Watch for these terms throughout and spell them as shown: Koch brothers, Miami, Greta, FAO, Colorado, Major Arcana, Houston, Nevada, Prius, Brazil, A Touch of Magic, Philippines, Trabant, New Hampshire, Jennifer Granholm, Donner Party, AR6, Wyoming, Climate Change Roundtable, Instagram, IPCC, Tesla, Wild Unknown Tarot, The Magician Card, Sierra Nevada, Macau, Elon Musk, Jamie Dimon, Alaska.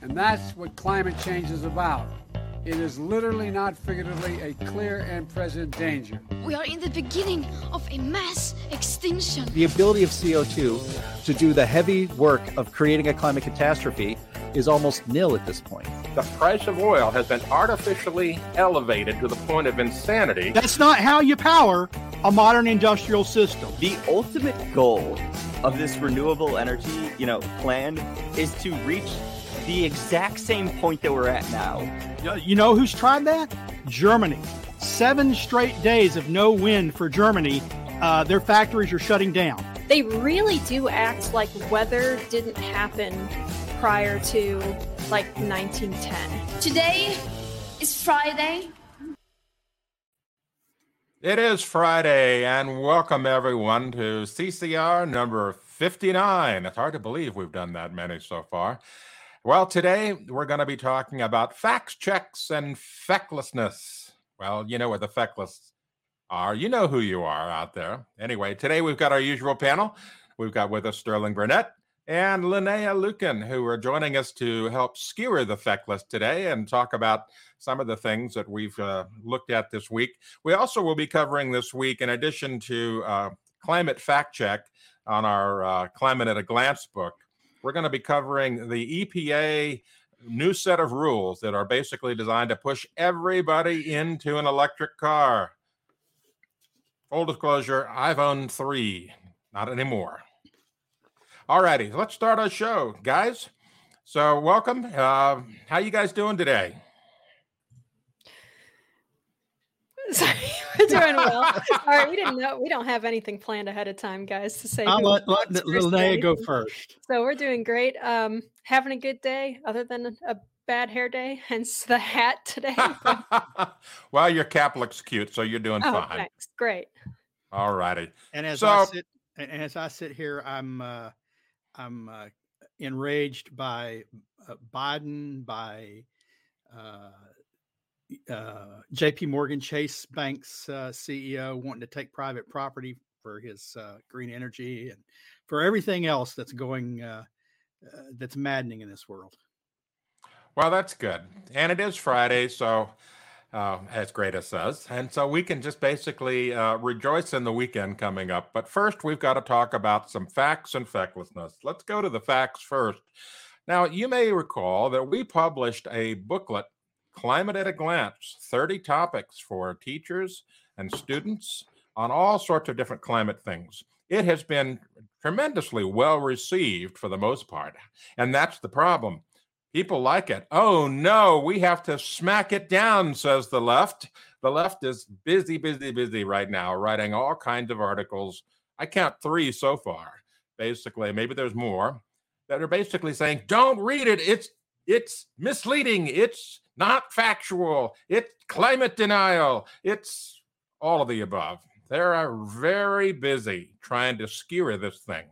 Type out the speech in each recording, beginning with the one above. And that's what climate change is about. It is literally, not figuratively, a clear and present danger. We are in the beginning of a mass extinction. The ability of CO2 to do the heavy work of creating a climate catastrophe is almost nil at this point. The price of oil has been artificially elevated to the point of insanity. That's not how you power a modern industrial system. The ultimate goal of this renewable energy, plan is to reach the exact same point that we're at now. You know who's tried that? Germany. 7 straight days of no wind for Germany. Their factories are shutting down. They really do act like weather didn't happen prior to, 1910. Today is Friday. It is Friday, and welcome, everyone, to CCR number 59. It's hard to believe we've done that many so far. Well, today we're going to be talking about fact checks and fecklessness. Well, you know what the feckless are. You know who you are out there. Anyway, today we've got our usual panel. We've got with us Sterling Burnett and Linnea Lueken, who are joining us to help skewer the feckless today and talk about some of the things that we've looked at this week. We also will be covering this week, in addition to climate fact check on our Climate at a Glance book, we're going to be covering the EPA new set of rules that are basically designed to push everybody into an electric car. Full disclosure, I've owned 3, not anymore. All righty, let's start our show, guys. So welcome. How you guys doing today? Sorry, we're doing well. Sorry, we didn't know. We don't have anything planned ahead of time, guys, to say. I'll let Linnea go first. So we're doing great. Having a good day, other than a bad hair day, hence the hat today. Well, your cap looks cute, so you're doing fine. Thanks. Great. All righty. And as I sit here, I'm enraged by Biden, by JPMorgan Chase Bank's CEO wanting to take private property for his green energy and for everything else that's going, that's maddening in this world. Well, that's good. And it is Friday, so as Greta says. And so we can just basically rejoice in the weekend coming up. But first, we've got to talk about some facts and fecklessness. Let's go to the facts first. Now, you may recall that we published a booklet, Climate at a Glance, 30 topics for teachers and students on all sorts of different climate things. It has been tremendously well received for the most part, and that's the problem. People like it. Oh, no, we have to smack it down, says the left. The left is busy, busy, busy right now, writing all kinds of articles. I count 3 so far, basically. Maybe there's more that are basically saying, don't read it. It's misleading. It's not factual. It's climate denial. It's all of the above. They are very busy trying to skewer this thing.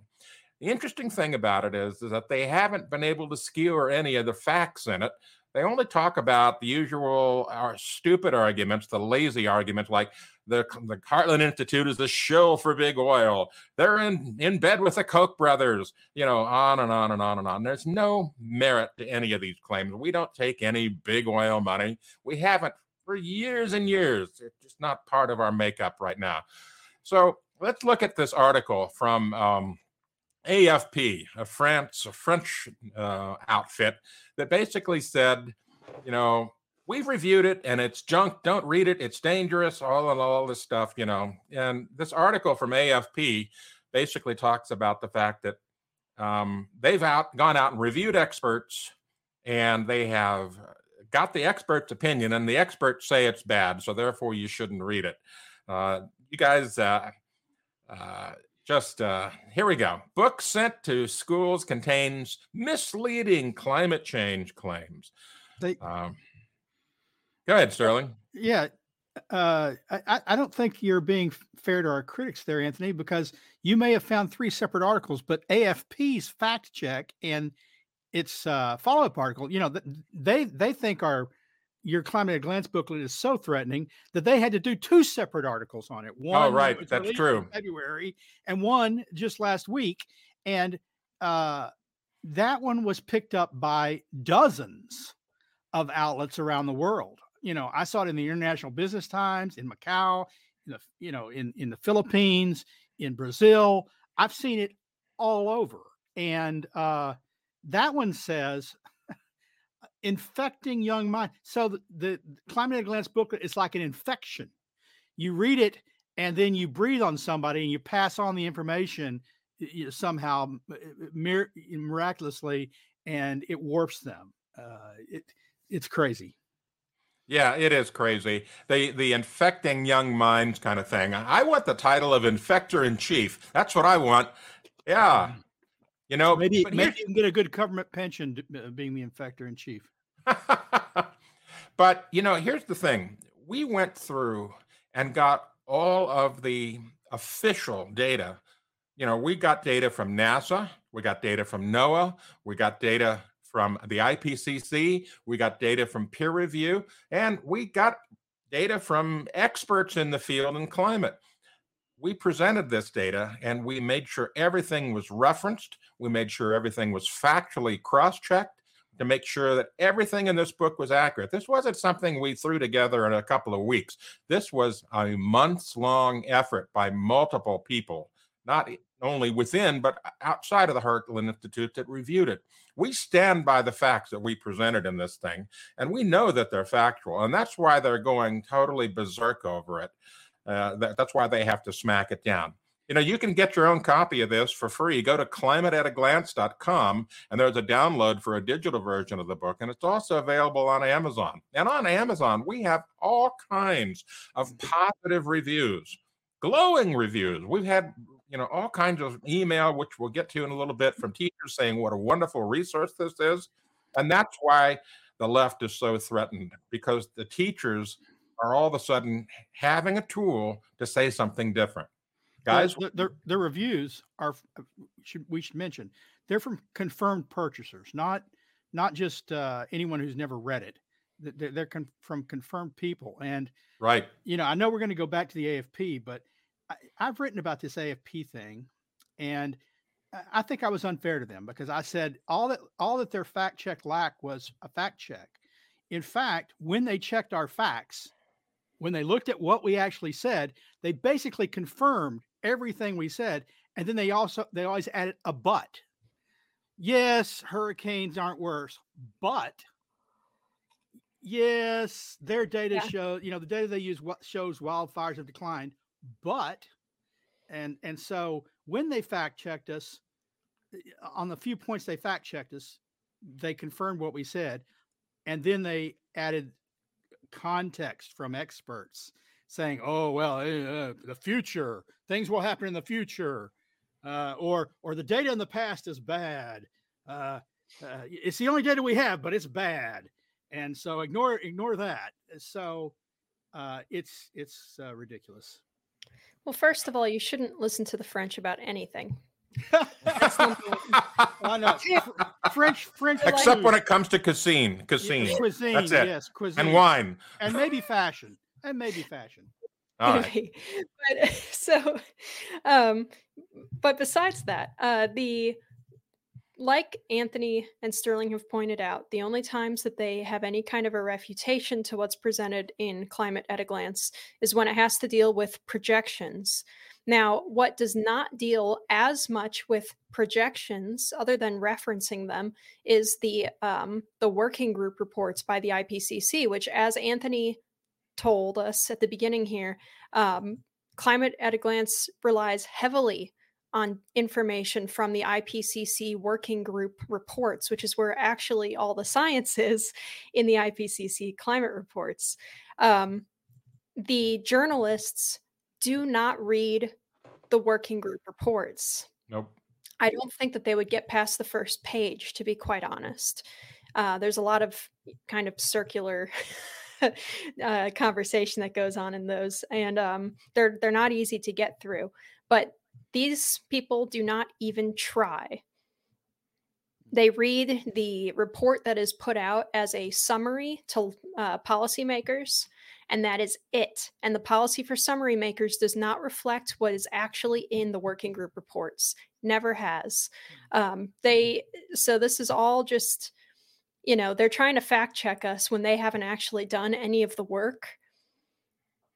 The interesting thing about it is that they haven't been able to skewer any of the facts in it. They only talk about the usual stupid arguments, the lazy arguments, like the Heartland Institute is the shill for big oil. They're in bed with the Koch brothers, on and on and on and on. There's no merit to any of these claims. We don't take any big oil money. We haven't for years and years. It's just not part of our makeup right now. So let's look at this article from AFP, a French outfit that basically said, we've reviewed it and it's junk. Don't read it. It's dangerous. All this stuff, And this article from AFP basically talks about the fact that they've gone out and reviewed experts, and they have got the expert's opinion, and the experts say it's bad. So therefore, you shouldn't read it. You guys. Here we go. Book sent to schools contains misleading climate change claims. Go ahead, Sterling. Yeah. I don't think you're being fair to our critics there, Anthony, because you may have found 3 separate articles, but AFP's fact check and its follow-up article, they think your Climate at a Glance booklet is so threatening that they had to do 2 separate articles on it. One, that's true, in February, and one just last week. And that one was picked up by dozens of outlets around the world. You know, I saw it in the International Business Times, in Macau, in the Philippines, in Brazil. I've seen it all over. And that one says infecting young minds. So the Climate at a Glance booklet is like an infection. You read it and then you breathe on somebody and you pass on the information somehow miraculously, and it warps them. It's crazy. Yeah, it is crazy. The infecting young minds kind of thing. I want the title of infector in chief. That's what I want. Yeah. You know, maybe you can get a good government pension being the infector in chief. But, you know, here's the thing. We went through and got all of the official data. You know, we got data from NASA. We got data from NOAA. We got data from the IPCC, we got data from peer review, and we got data from experts in the field in climate. We presented this data and we made sure everything was referenced. We made sure everything was factually cross-checked to make sure that everything in this book was accurate. This wasn't something we threw together in a couple of weeks. This was a months-long effort by multiple people, not only within, but outside of the Heartland Institute that reviewed it. We stand by the facts that we presented in this thing, and we know that they're factual, and that's why they're going totally berserk over it. That's why they have to smack it down. You know, you can get your own copy of this for free. Go to climateataglance.com, and there's a download for a digital version of the book, and it's also available on Amazon. And on Amazon, we have all kinds of positive reviews, glowing reviews. We've had all kinds of email, which we'll get to in a little bit, from teachers saying what a wonderful resource this is. And that's why the left is so threatened, because the teachers are all of a sudden having a tool to say something different. Guys, their reviews are, we should mention, they're from confirmed purchasers, not just anyone who's never read it. They're from confirmed people. And, right. You know, I know we're going to go back to the AFP, but I've written about this AFP thing, and I think I was unfair to them because I said all that their fact check lacked was a fact check. In fact, when they checked our facts, when they looked at what we actually said, they basically confirmed everything we said, and then they always added a but. Yes, hurricanes aren't worse, but yes, their data shows, the data they use shows wildfires have declined. But, and so when they fact checked us on the few points they fact checked us, they confirmed what we said. And then they added context from experts saying, oh, well, the future, things will happen in the future, or the data in the past is bad. It's the only data we have, but it's bad. And so ignore that. So it's ridiculous. Well, first of all, you shouldn't listen to the French about anything. That's I know. French. Except food. When it comes to cuisine. Yeah, cuisine. That's it. Yes, cuisine. And wine. And maybe fashion. All right. But so, but besides that, like Anthony and Sterling have pointed out, the only times that they have any kind of a refutation to what's presented in Climate at a Glance is when it has to deal with projections. Now, what does not deal as much with projections, other than referencing them, is the working group reports by the IPCC, which, as Anthony told us at the beginning here, Climate at a Glance relies heavily on information from the IPCC working group reports, which is where actually all the science is in the IPCC climate reports. The journalists do not read the working group reports. Nope. I don't think that they would get past the first page, to be quite honest. There's a lot of kind of circular conversation that goes on in those, and they're not easy to get through. But these people do not even try. They read the report that is put out as a summary to policymakers, and that is it. And the policy for summary makers does not reflect what is actually in the working group reports. Never has. So this is all just, you know, they're trying to fact check us when they haven't actually done any of the work.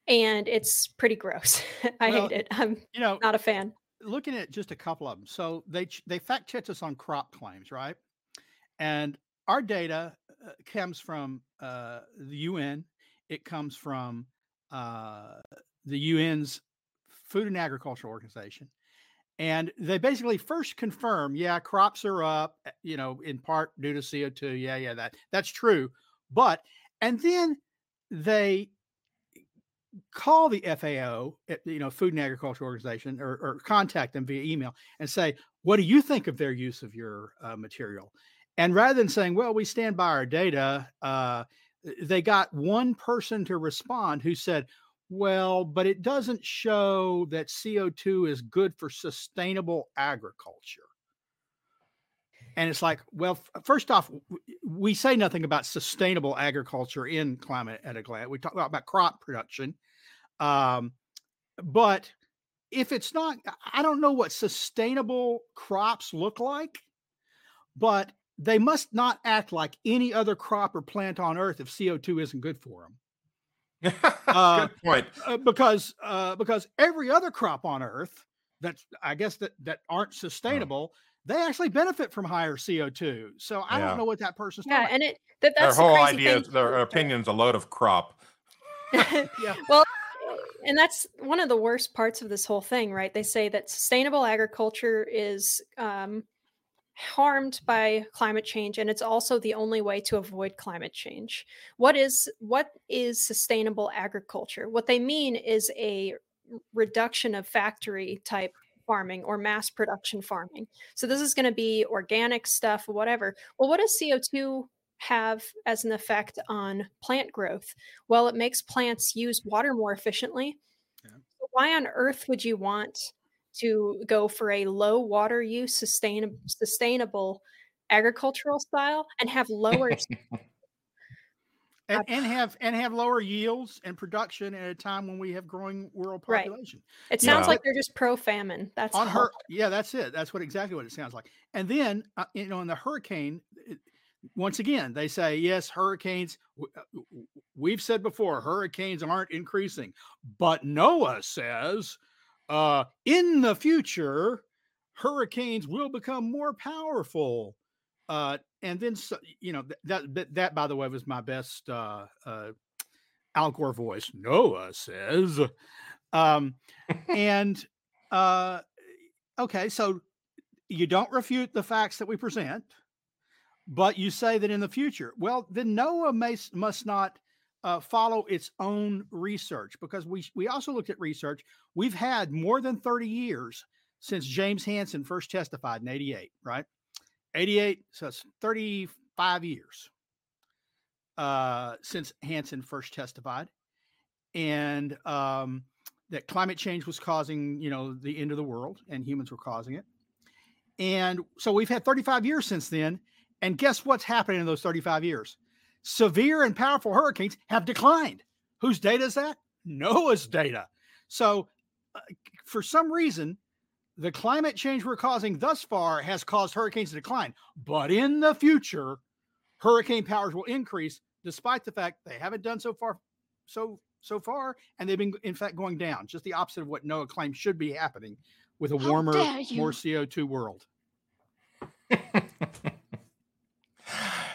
And it's pretty gross. I hate it. I'm not a fan. Looking at just a couple of them. So they fact checked us on crop claims, right? And our data comes from the UN. It comes from the UN's Food and Agriculture Organization. And they basically first confirm, yeah, crops are up, you know, in part due to CO2. Yeah, that's true. But, and then they call the FAO, you know, Food and Agriculture Organization, or contact them via email and say, what do you think of their use of your material? And rather than saying, well, we stand by our data, they got one person to respond who said, well, but it doesn't show that CO2 is good for sustainable agriculture. And it's like, well, first off, we say nothing about sustainable agriculture in Climate at a Glance. We talk about crop production. But if it's not, I don't know what sustainable crops look like, but they must not act like any other crop or plant on Earth if CO2 isn't good for them. Good point. Because every other crop on Earth that aren't sustainable, they actually benefit from higher CO2. So I don't know what that person's talking about. Yeah, and that's their whole idea is their opinion's a load of crop. Yeah. Well, and that's one of the worst parts of this whole thing, right? They say that sustainable agriculture is harmed by climate change, and it's also the only way to avoid climate change. What is sustainable agriculture? What they mean is a reduction of factory type farming or mass production farming. So this is going to be organic stuff, whatever. Well, what does CO2 have as an effect on plant growth? Well, it makes plants use water more efficiently. Yeah. Why on earth would you want to go for a low water use, sustainable agricultural style and have lower and have lower yields and production at a time when we have growing world population? Right. It sounds like they're just pro famine. That's on her. Yeah, that's it. That's exactly what it sounds like. And then in the hurricane, once again they say yes, hurricanes. We've said before, hurricanes aren't increasing, but NOAA says, in the future, hurricanes will become more powerful. And then, you know, that, by the way, was my best Al Gore voice. NOAA says. Okay, so you don't refute the facts that we present, but you say that in the future. Well, then NOAA must not follow its own research, because we also looked at research. We've had more than 30 years since James Hansen first testified in 88, right? 88, so it's 35 years since Hansen first testified, and that climate change was causing, you know, the end of the world, and humans were causing it. And so we've had 35 years since then, and guess what's happening in those 35 years? Severe and powerful hurricanes have declined. Whose data is that? NOAA's data. So for some reason, the climate change we're causing thus far has caused hurricanes to decline. But in the future, hurricane powers will increase, despite the fact they haven't done so far, and they've been, in fact, going down. Just the opposite of what NOAA claims should be happening with a warmer, more CO2 world.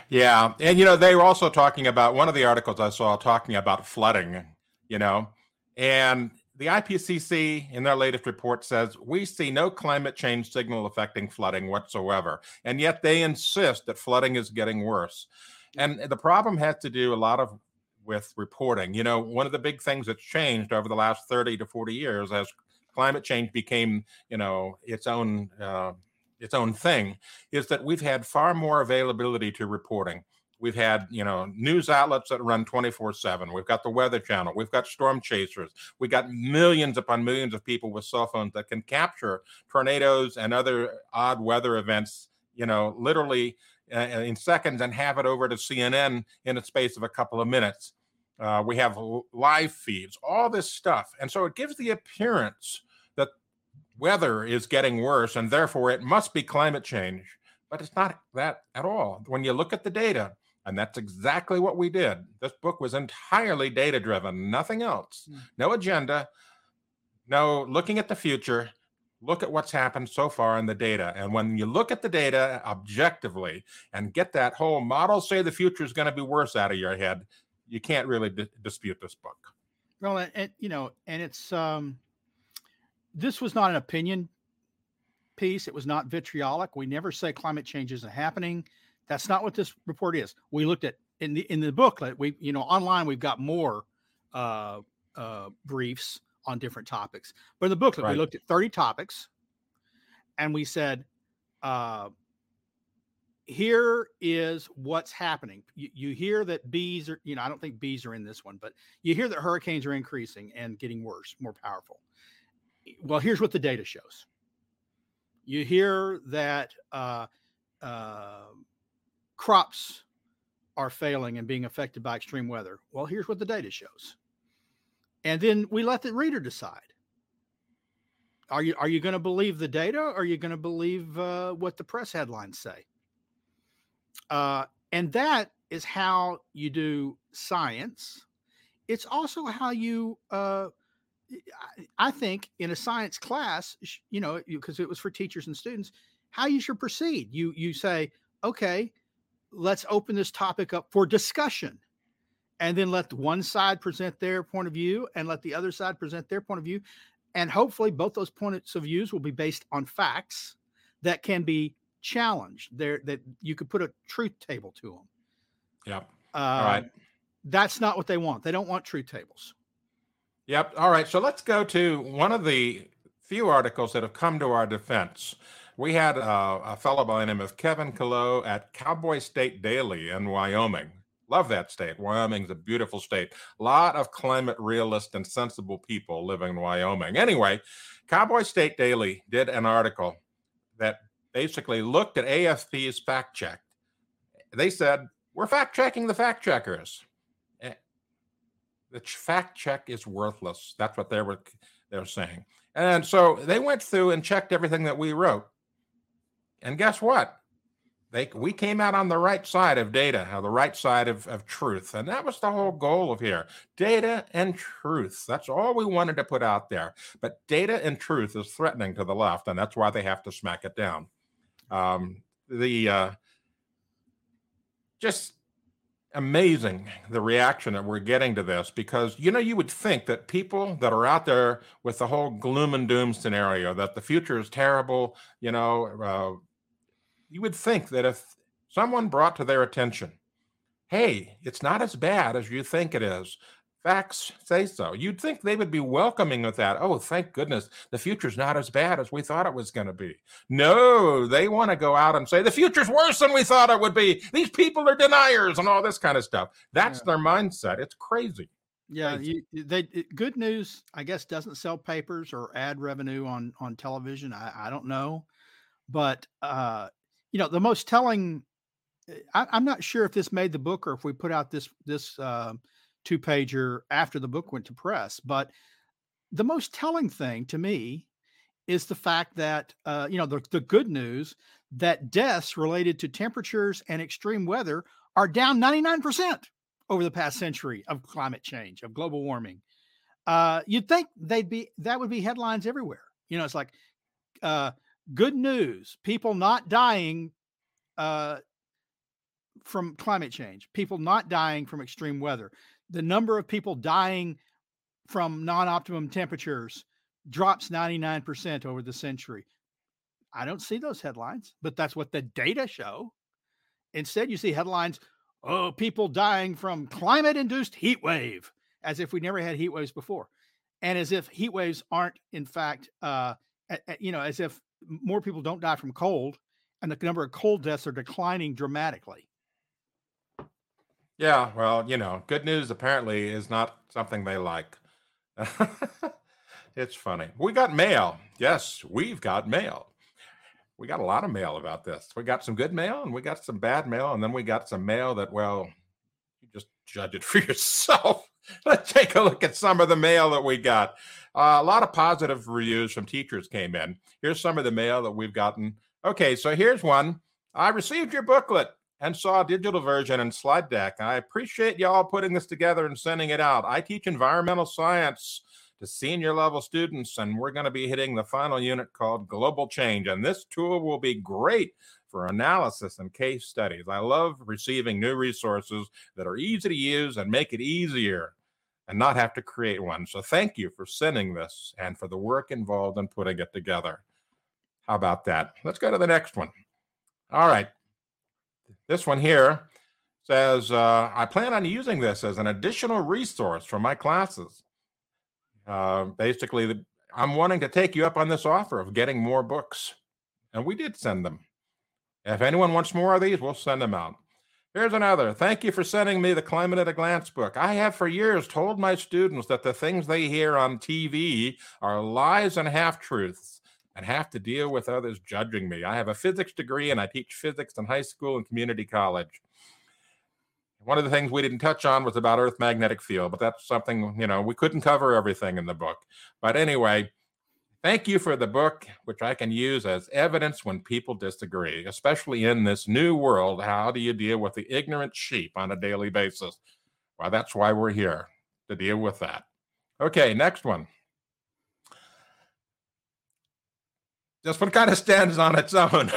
Yeah. And, you know, they were also talking about, one of the articles I saw talking about flooding, you know, and the IPCC in their latest report says we see no climate change signal affecting flooding whatsoever. And yet they insist that flooding is getting worse. And the problem has to do with reporting. You know, one of the big things that's changed over the last 30 to 40 years as climate change became, you know, its own thing, is that we've had far more availability to reporting. We've had, you know, news outlets that run 24/7. We've got the Weather Channel. We've got storm chasers. We got millions upon millions of people with cell phones that can capture tornadoes and other odd weather events, you know, literally in seconds, and have it over to CNN in a space of a couple of minutes. We have live feeds, all this stuff. And so it gives the appearance that weather is getting worse and therefore it must be climate change. But it's not that at all. When you look at the data, and that's exactly what we did. This book was entirely data-driven, nothing else. No agenda, no looking at the future. Look at what's happened so far in the data. And when you look at the data objectively and get that whole model, say the future is going to be worse out of your head, you can't really dispute this book. Well, and it's this was not an opinion piece. It was not vitriolic. We never say climate change isn't happening. That's not what this report is. We looked at in the booklet. We online we've got more briefs on different topics, but in the booklet we looked at 30 topics, and we said, here is what's happening. You hear that bees are, I don't think bees are in this one, but you hear that hurricanes are increasing and getting worse, more powerful. Well, here's what the data shows. You hear that crops are failing and being affected by extreme weather. Well, here's what the data shows. And then we let the reader decide. Are you going to believe the data? Or are you going to believe what the press headlines say? And that is how you do science. It's also how you, I think, in a science class, because it was for teachers and students, how you should proceed. You say, okay, let's open this topic up for discussion. And then let one side present their point of view and let the other side present their point of view. And hopefully both those points of views will be based on facts that can be challenged there, that you could put a truth table to them. Yep. All right. That's not what they want. They don't want truth tables. Yep. All right. So let's go to one of the few articles that have come to our defense. We had a fellow by the name of Kevin Calo at Cowboy State Daily in Wyoming. Love that state. Wyoming's a beautiful state. A lot of climate realists and sensible people living in Wyoming. Anyway, Cowboy State Daily did an article that basically looked at AFP's fact check. They said, we're fact checking the fact checkers. The fact check is worthless. That's what they were saying. And so they went through and checked everything that we wrote. And guess what? We came out on the right side of data, the right side of truth. And that was the whole goal of here, data and truth. That's all we wanted to put out there. But data and truth is threatening to the left, and that's why they have to smack it down. Just amazing, the reaction that we're getting to this, because, you would think that people that are out there with the whole gloom and doom scenario, that the future is terrible, you would think that if someone brought to their attention, hey, it's not as bad as you think it is, facts say so, you'd think they would be welcoming with that. Oh, thank goodness, the future's not as bad as we thought it was going to be. No, they want to go out and say, the future's worse than we thought it would be. These people are deniers and all this kind of stuff. That's their mindset. It's crazy. Yeah, good news, I guess, doesn't sell papers or ad revenue on television. I don't know. But, the most telling, I'm not sure if this made the book or if we put out this two-pager after the book went to press, but the most telling thing to me is the fact that, the good news that deaths related to temperatures and extreme weather are down 99% over the past century of climate change, of global warming. You'd think that would be headlines everywhere. It's like, good news, people not dying from climate change, people not dying from extreme weather. The number of people dying from non-optimum temperatures drops 99% over the century. I don't see those headlines, but that's what the data show. Instead, you see headlines, oh, people dying from climate-induced heat wave, as if we never had heat waves before. And as if heat waves aren't, in fact, as if more people don't die from cold, and the number of cold deaths are declining dramatically. Yeah, well, good news apparently is not something they like. It's funny. We got mail. Yes, we've got mail. We got a lot of mail about this. We got some good mail and we got some bad mail, and then we got some mail that, well, you just judge it for yourself. Let's take a look at some of the mail that we got. A lot of positive reviews from teachers came in. Here's some of the mail that we've gotten. Okay, so here's one. I received your booklet and saw a digital version and slide deck. I appreciate y'all putting this together and sending it out. I teach environmental science to senior level students, and we're going to be hitting the final unit called Global Change. And this tool will be great for analysis and case studies. I love receiving new resources that are easy to use and make it easier and not have to create one. So thank you for sending this and for the work involved in putting it together. How about that? Let's go to the next one. All right. This one here says, I plan on using this as an additional resource for my classes. Basically, I'm wanting to take you up on this offer of getting more books. And we did send them. If anyone wants more of these, we'll send them out. Here's another. Thank you for sending me the Climate at a Glance book. I have for years told my students that the things they hear on TV are lies and half-truths and have to deal with others judging me. I have a physics degree and I teach physics in high school and community college. One of the things we didn't touch on was about Earth's magnetic field, but that's something, you know, we couldn't cover everything in the book. But anyway, thank you for the book, which I can use as evidence when people disagree, especially in this new world. How do you deal with the ignorant sheep on a daily basis? Well, that's why we're here, to deal with that. Okay, next one. This one kind of stands on its own.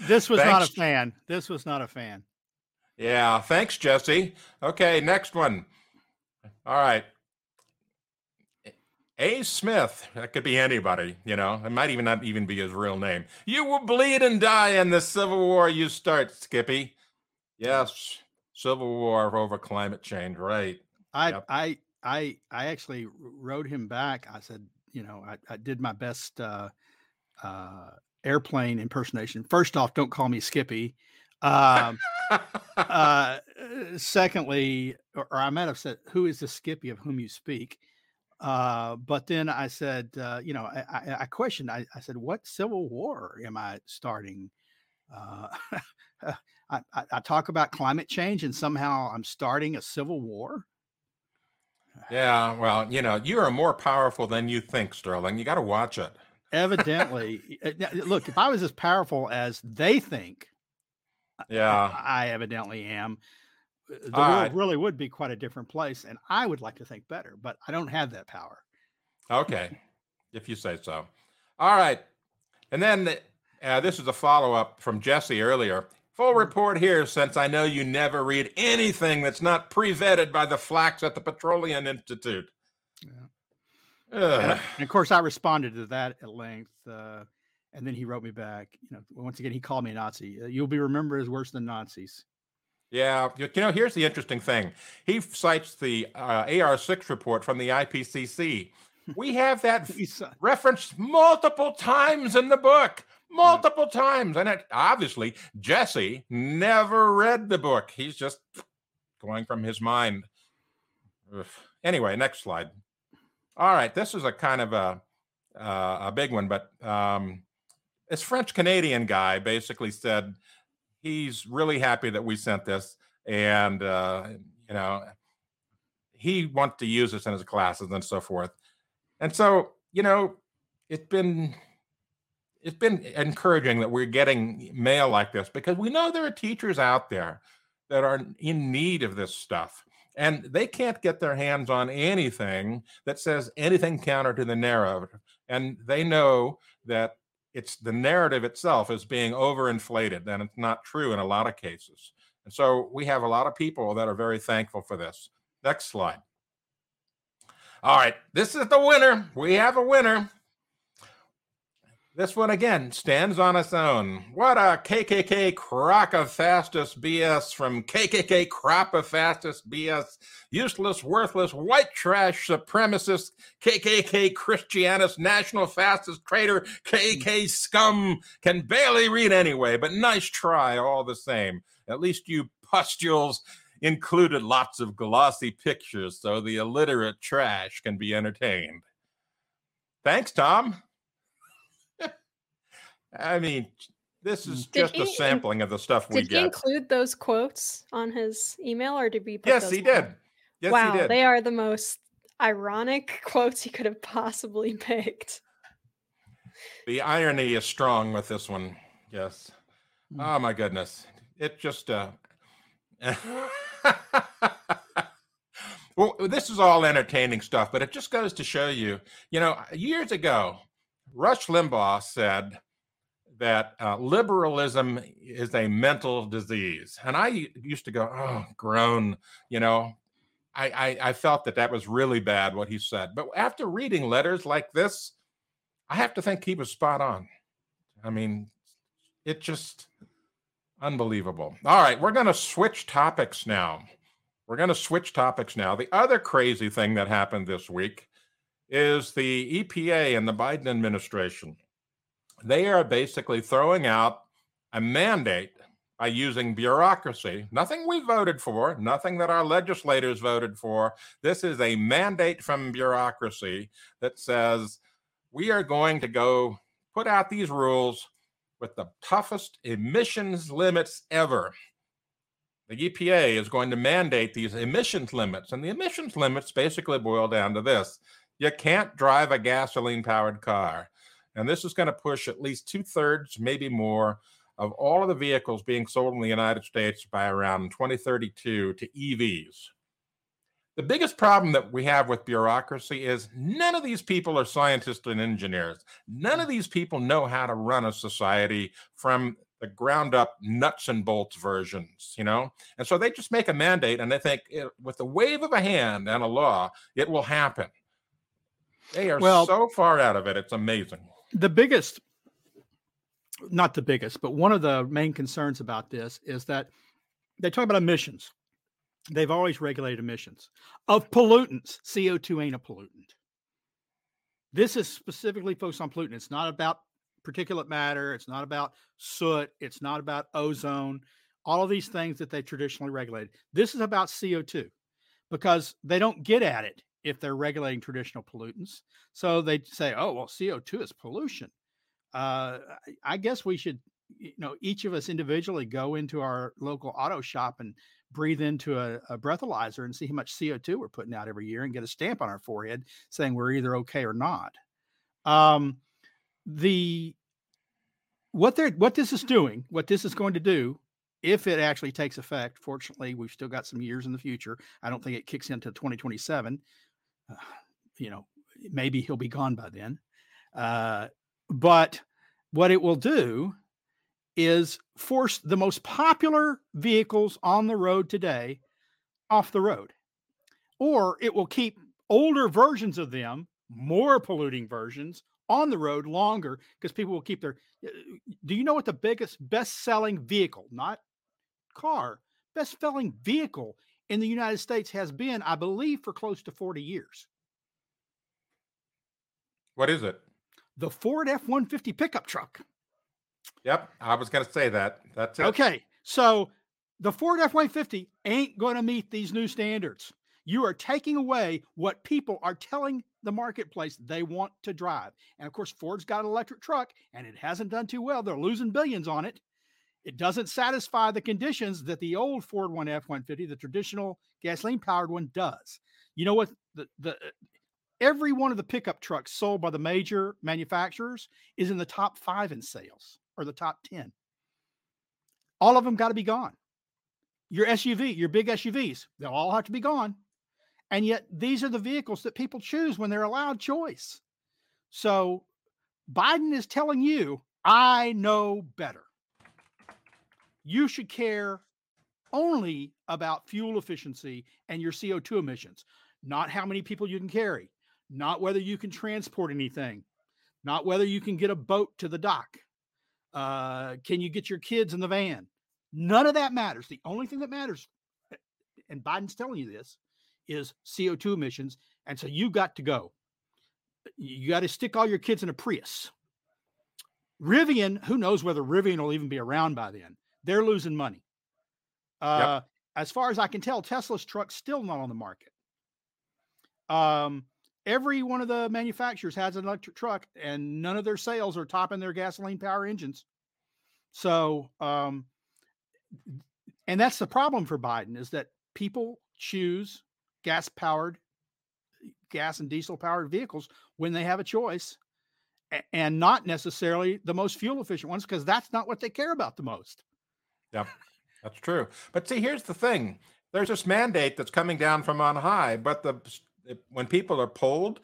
This was not a fan. This was not a fan. Yeah, thanks, Jesse. Okay, next one. All right. A. Smith, that could be anybody, you know, it might even not even be his real name. You will bleed and die in the Civil War you start, Skippy. Yes, Civil War over climate change, right. Yep. I actually wrote him back. I said, you know, I did my best airplane impersonation. First off, don't call me Skippy. Secondly, or I might have said, who is the Skippy of whom you speak? But then I said, you know, I questioned, I said, what Civil War am I starting? I talk about climate change and somehow I'm starting a civil war. Yeah. Well, you know, you are more powerful than you think, Sterling. You got to watch it. Evidently. Look, if I was as powerful as they think, yeah, I evidently am. The world really would be quite a different place, and I would like to think better, but I don't have that power. Okay, if you say so. All right, and then this is a follow-up from Jesse earlier. Full report here, since I know you never read anything that's not pre-vetted by the flacks at the Petroleum Institute. Yeah. And of course, I responded to that at length, and then he wrote me back. You know, once again, he called me a Nazi. You'll be remembered as worse than Nazis. Yeah, you know, here's the interesting thing. He cites the AR6 report from the IPCC. We have that referenced multiple times in the book, multiple times. And it, obviously, Jesse never read the book. He's just going from his mind. Oof. Anyway, next slide. All right, this is a kind of a big one, but this French-Canadian guy basically said, he's really happy that we sent this, and you know, he wants to use this in his classes and so forth. And so, you know, it's been encouraging that we're getting mail like this, because we know there are teachers out there that are in need of this stuff, and they can't get their hands on anything that says anything counter to the narrative, and they know that it's the narrative itself is being overinflated, and it's not true in a lot of cases. And so we have a lot of people that are very thankful for this. Next slide. All right, this is the winner. We have a winner. This one, again, stands on its own. What a KKK crock of fastest BS from KKK crop of fastest BS. Useless, worthless, white trash, supremacist, KKK Christianist, national fastest traitor, KK scum. Can barely read anyway, but nice try all the same. At least you pustules included lots of glossy pictures so the illiterate trash can be entertained. Thanks, Tom. I mean, This is just a sampling of the stuff we get. Did he include those quotes on his email, or did we put those? Yes, he did. Yes, wow, he did. They are the most ironic quotes he could have possibly picked. The irony is strong with this one. Yes. Oh, my goodness. It just... Well, this is all entertaining stuff, but it just goes to show you, you know, years ago, Rush Limbaugh said that liberalism is a mental disease. And I used to go, oh, groan, you know. I felt that that was really bad, what he said. But after reading letters like this, I have to think he was spot on. I mean, it just unbelievable. All right, we're going to switch topics now. The other crazy thing that happened this week is the EPA and the Biden administration. They are basically throwing out a mandate by using bureaucracy, nothing we voted for, nothing that our legislators voted for. This is a mandate from bureaucracy that says we are going to go put out these rules with the toughest emissions limits ever. The EPA is going to mandate these emissions limits, and the emissions limits basically boil down to this. You can't drive a gasoline-powered car, and this is going to push at least 2/3, maybe more, of all of the vehicles being sold in the United States by around 2032 to EVs. The biggest problem that we have with bureaucracy is none of these people are scientists and engineers. None of these people know how to run a society from the ground up nuts and bolts versions, you know? And so they just make a mandate and they think with a wave of a hand and a law, it will happen. They are so far out of it. It's amazing. Not the biggest, but one of the main concerns about this is that they talk about emissions. They've always regulated emissions of pollutants. CO2 ain't a pollutant. This is specifically focused on pollutants. It's not about particulate matter. It's not about soot. It's not about ozone. All of these things that they traditionally regulated. This is about CO2 because they don't get at it if they're regulating traditional pollutants. So they say, oh, well, CO2 is pollution. I guess we should, you know, each of us individually go into our local auto shop and breathe into a breathalyzer and see how much CO2 we're putting out every year and get a stamp on our forehead saying we're either okay or not. What this is going to do, if it actually takes effect, fortunately, we've still got some years in the future. I don't think it kicks into 2027. You know, maybe he'll be gone by then. But what it will do is force the most popular vehicles on the road today off the road, or it will keep older versions of them, more polluting versions, on the road longer because people will keep their... Do you know what the biggest, best-selling vehicle, not car, best-selling vehicle in the United States has been, I believe, for close to 40 years? What is it? The Ford F-150 pickup truck. Yep, I was going to say that. That's it. Okay, so the Ford F-150 ain't going to meet these new standards. You are taking away what people are telling the marketplace they want to drive. And, of course, Ford's got an electric truck, and it hasn't done too well. They're losing billions on it. It doesn't satisfy the conditions that the old Ford F-150, the traditional gasoline-powered one, does. You know what? Every one of the pickup trucks sold by the major manufacturers is in the top 5 in sales or the top 10. All of them got to be gone. Your SUV, your big SUVs, they'll all have to be gone. And yet these are the vehicles that people choose when they're allowed choice. So Biden is telling you, I know better. You should care only about fuel efficiency and your CO2 emissions, not how many people you can carry. Not whether you can transport anything, not whether you can get a boat to the dock. Can you get your kids in the van? None of that matters. The only thing that matters, and Biden's telling you this, is CO2 emissions. And so you got to go. You got to stick all your kids in a Prius. Rivian, who knows whether Rivian will even be around by then. They're losing money. Yep. As far as I can tell, Tesla's truck's still not on the market. Every one of the manufacturers has an electric truck, and none of their sales are topping their gasoline power engines. So, and that's the problem for Biden, is that people choose gas and diesel powered vehicles when they have a choice, and not necessarily the most fuel efficient ones, because that's not what they care about the most. Yeah, that's true. But see, here's the thing. There's this mandate that's coming down from on high, but when people are polled,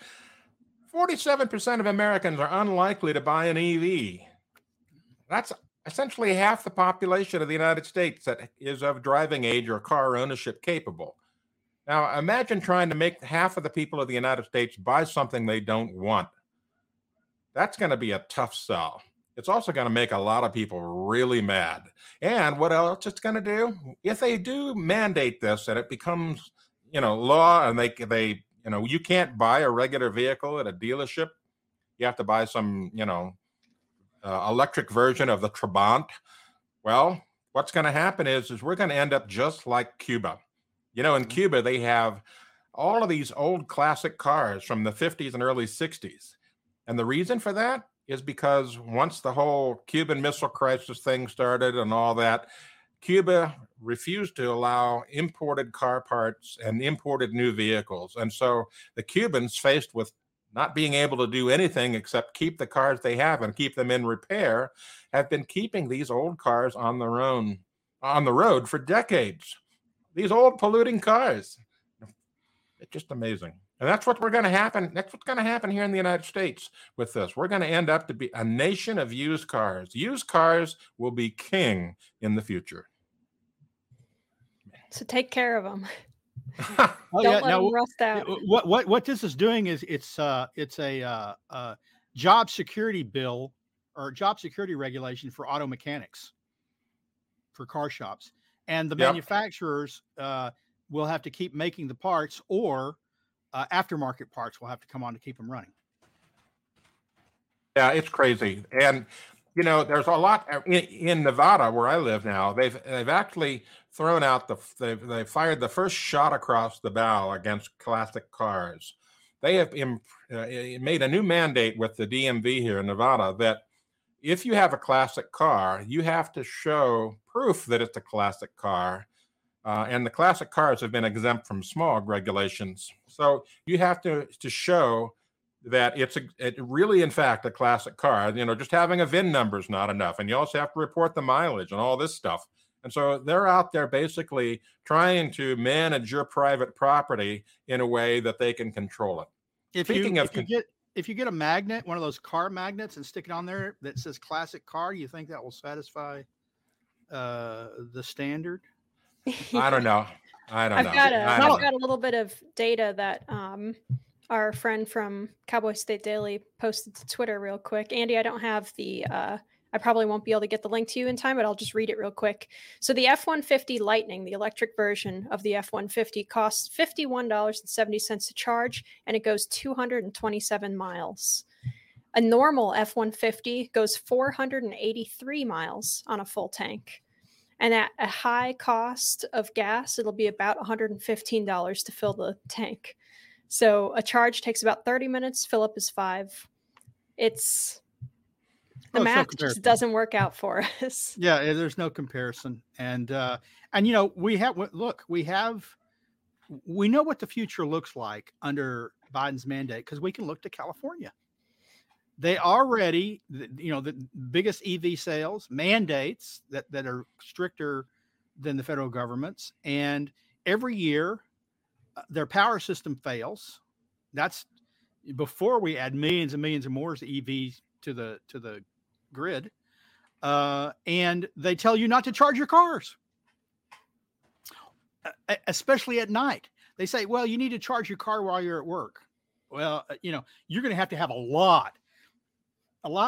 47% of Americans are unlikely to buy an EV. That's essentially half the population of the United States that is of driving age or car ownership capable. Now, imagine trying to make half of the people of the United States buy something they don't want. That's going to be a tough sell. It's also going to make a lot of people really mad. And what else it's going to do? If they do mandate this and it becomes, law, and they you can't buy a regular vehicle at a dealership. You have to buy some, electric version of the Trabant. Well, what's going to happen is we're going to end up just like Cuba. In Cuba, they have all of these old classic cars from the 50s and early 60s. And the reason for that is because once the whole Cuban Missile Crisis thing started and all that, Cuba refused to allow imported car parts and imported new vehicles. And so the Cubans, faced with not being able to do anything except keep the cars they have and keep them in repair, have been keeping these old cars on the road for decades. These old polluting cars. It's just amazing. And that's what that's what's going to happen here in the United States with this. We're going to end up to be a nation of used cars. Used cars will be king in the future. So take care of them. Don't let them rust out. What this is doing is it's a job security bill or job security regulation for auto mechanics, for car shops. And the manufacturers will have to keep making the parts, or aftermarket parts will have to come on to keep them running. Yeah, it's crazy. And, there's a lot in Nevada where I live now. They've actually thrown out they fired the first shot across the bow against classic cars. They have made a new mandate with the DMV here in Nevada that if you have a classic car, you have to show proof that it's a classic car. And the classic cars have been exempt from smog regulations. So you have to show that it's really, in fact, a classic car. Just having a VIN number is not enough. And you also have to report the mileage and all this stuff. And so they're out there basically trying to manage your private property in a way that they can control it. If you get a magnet, one of those car magnets, and stick it on there that says classic car, you think that will satisfy the standard? I don't know. I've got a little bit of data that our friend from Cowboy State Daily posted to Twitter real quick. Andy, I don't have I probably won't be able to get the link to you in time, but I'll just read it real quick. So the F-150 Lightning, the electric version of the F-150, costs $51.70 to charge, and it goes 227 miles. A normal F-150 goes 483 miles on a full tank. And at a high cost of gas, it'll be about $115 to fill the tank. So a charge takes about 30 minutes. Fill up is 5. The math just doesn't work out for us. Yeah, there's no comparison. And we know what the future looks like under Biden's mandate, because we can look to California. They already, the biggest EV sales, mandates that are stricter than the federal government's. And every year their power system fails. That's before we add millions and millions and more of EVs to the grid, and they tell you not to charge your cars, especially at night. They say, well, you need to charge your car while you're at work. Well, you're going to have a lot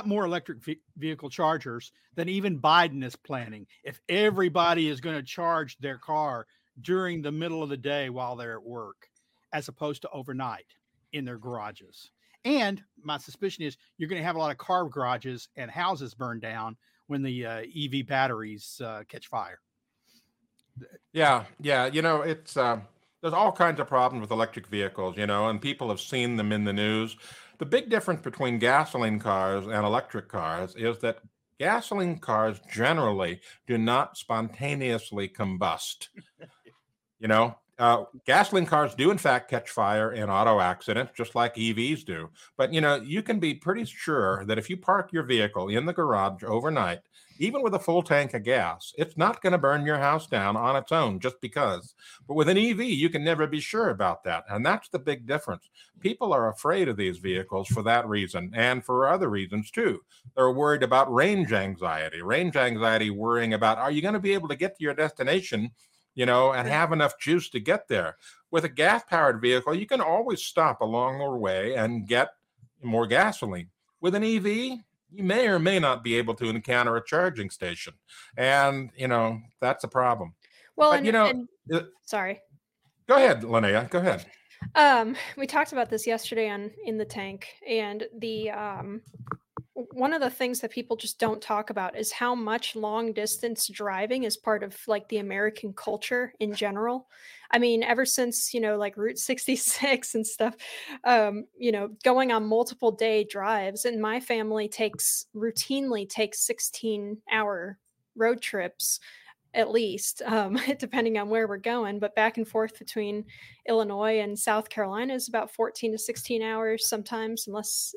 more electric vehicle chargers than even Biden is planning. If everybody is going to charge their car during the middle of the day while they're at work, as opposed to overnight in their garages. And my suspicion is you're going to have a lot of car garages and houses burned down when the EV batteries catch fire. Yeah. There's all kinds of problems with electric vehicles, and people have seen them in the news. The big difference between gasoline cars and electric cars is that gasoline cars generally do not spontaneously combust. You know, gasoline cars do, in fact, catch fire in auto accidents, just like EVs do. But, you know, you can be pretty sure that if you park your vehicle in the garage overnight, even with a full tank of gas, it's not going to burn your house down on its own just because. But with an EV, you can never be sure about that. And that's the big difference. People are afraid of these vehicles for that reason and for other reasons, too. They're worried about range anxiety, worrying about, are you going to be able to get to your destination, you know, and have enough juice to get there? With a gas-powered vehicle, you can always stop along the way and get more gasoline. With an EV, you may or may not be able to encounter a charging station. And, you know, that's a problem. Well, but, and, you know, sorry. Go ahead, Linnea. Go ahead. We talked about this yesterday on In the Tank, and the one of the things that people just don't talk about is how much long distance driving is part of like the American culture in general. I mean, ever since, you know, like Route 66 and stuff, you know, going on multiple day drives, and my family routinely takes 16-hour road trips, at least, depending on where we're going. But back and forth between Illinois and South Carolina is about 14 to 16 hours sometimes, unless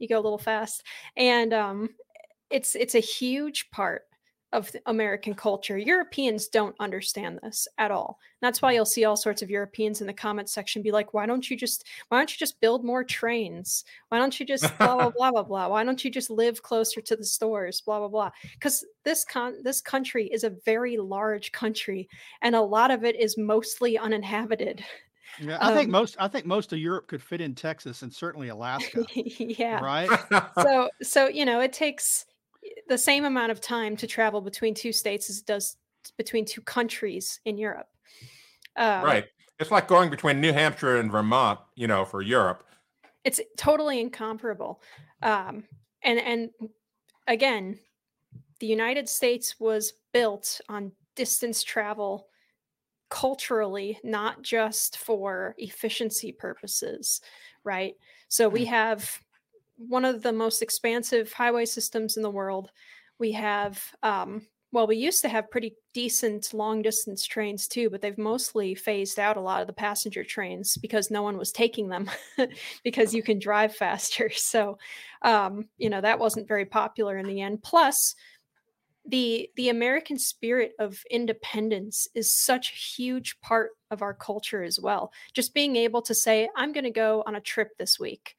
you go a little fast. And it's a huge part of the American culture. Europeans don't understand this at all. And that's why you'll see all sorts of Europeans in the comment section be like, why don't you just build more trains? Why don't you just blah, blah, blah, blah, blah? Why don't you just live closer to the stores? Blah, blah, blah. Because this country is a very large country, and a lot of it is mostly uninhabited. Yeah, I think most of Europe could fit in Texas and certainly Alaska. Yeah. Right. So, you know, it takes the same amount of time to travel between two states as it does between two countries in Europe. Right. It's like going between New Hampshire and Vermont, you know, for Europe. It's totally incomparable. And again, the United States was built on distance travel culturally, not just for efficiency purposes, right? So we have one of the most expansive highway systems in the world. We have, we used to have pretty decent long distance trains too, but they've mostly phased out a lot of the passenger trains because no one was taking them because you can drive faster. So, you know, that wasn't very popular in the end. Plus, the American spirit of independence is such a huge part of our culture as well. Just being able to say, I'm going to go on a trip this week,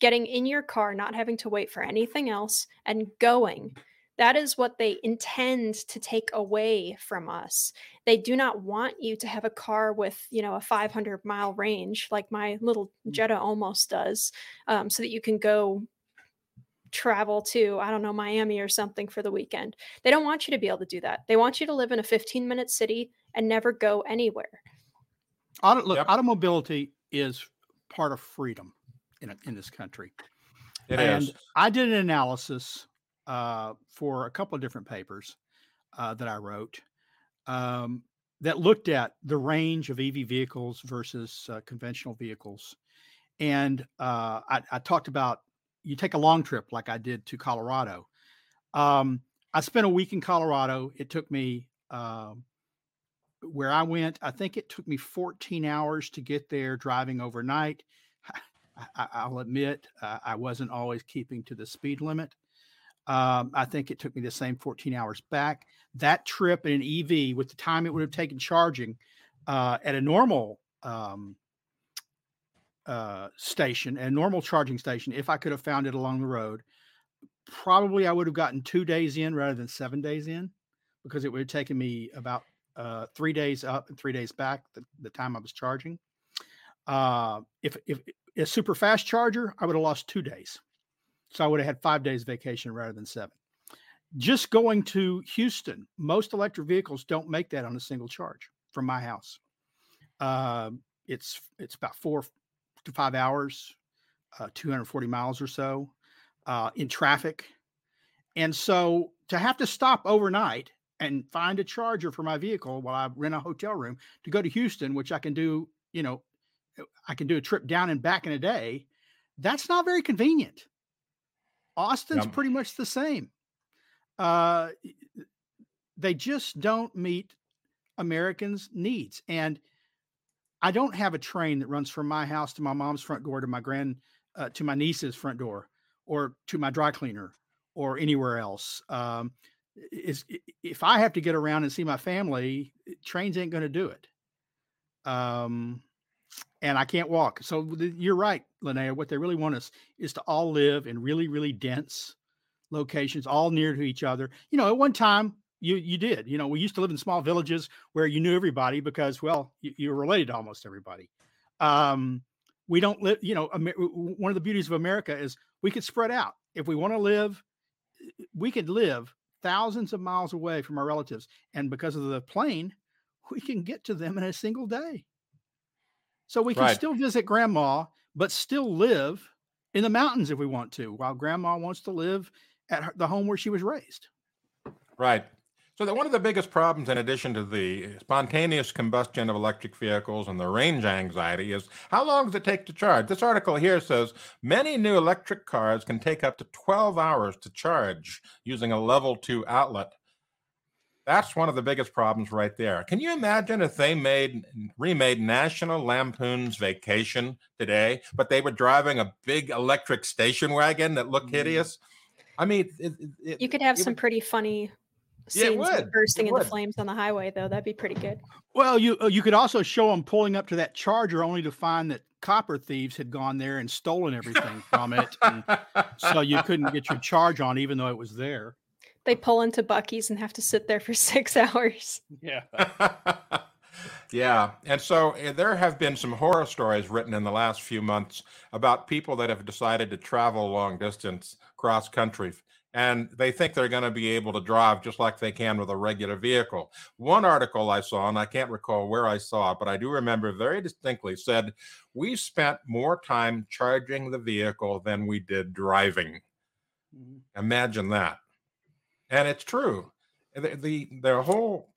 getting in your car, not having to wait for anything else, and going. That is what they intend to take away from us. They do not want you to have a car with, you know, a 500-mile range like my little Jetta almost does, so that you can go travel to, I don't know, Miami or something for the weekend. They don't want you to be able to do that. They want you to live in a 15-minute city and never go anywhere. Automobility is part of freedom in this country. It is. I did an analysis for a couple of different papers that I wrote that looked at the range of EV vehicles versus conventional vehicles. And I talked about, you take a long trip like I did to Colorado. I spent a week in Colorado. It took me where I went, I think it took me 14 hours to get there driving overnight. I'll admit I wasn't always keeping to the speed limit. I think it took me the same 14 hours back. That trip in an EV, with the time it would have taken charging at a normal station, a normal charging station, if I could have found it along the road, probably I would have gotten 2 days in rather than 7 days in, because it would have taken me about 3 days up and 3 days back, the time I was charging. If a super fast charger, I would have lost 2 days. So I would have had 5 days vacation rather than 7. Just going to Houston, most electric vehicles don't make that on a single charge from my house. It's about 4 to 5 hours, 240 miles or so, in traffic. And so to have to stop overnight and find a charger for my vehicle while I rent a hotel room to go to Houston, which I can do, you know, I can do a trip down and back in a day. That's not very convenient. Austin's pretty much the same. They just don't meet Americans' needs. And I don't have a train that runs from my house to my mom's front door to my to my niece's front door or to my dry cleaner or anywhere else. If I have to get around and see my family, trains ain't going to do it. And I can't walk. So you're right, Linnea. What they really want us is to all live in really, really dense locations, all near to each other. You know, at one time you did, you know, we used to live in small villages where you knew everybody because, well, you were related to almost everybody. We don't live, you know, one of the beauties of America is we could spread out. If we want to live, we could live thousands of miles away from our relatives. And because of the plane, we can get to them in a single day. So we can still visit grandma, but still live in the mountains if we want to, while grandma wants to live at the home where she was raised. Right. So that one of the biggest problems, in addition to the spontaneous combustion of electric vehicles and the range anxiety, is how long does it take to charge? This article here says many new electric cars can take up to 12 hours to charge using a level 2 outlet. That's one of the biggest problems right there. Can you imagine if they remade National Lampoon's Vacation today, but they were driving a big electric station wagon that looked hideous? I mean, you could have some pretty funny scenes bursting into flames on the highway, though. That'd be pretty good. Well, you could also show them pulling up to that charger only to find that copper thieves had gone there and stolen everything from it. And so you couldn't get your charge on, even though it was there. They pull into Buc-ee's and have to sit there for 6 hours. Yeah. Yeah. And so there have been some horror stories written in the last few months about people that have decided to travel long distance, cross country, and they think they're going to be able to drive just like they can with a regular vehicle. One article I saw, and I can't recall where I saw it, but I do remember very distinctly, said, "We spent more time charging the vehicle than we did driving." Imagine that. And it's true. The whole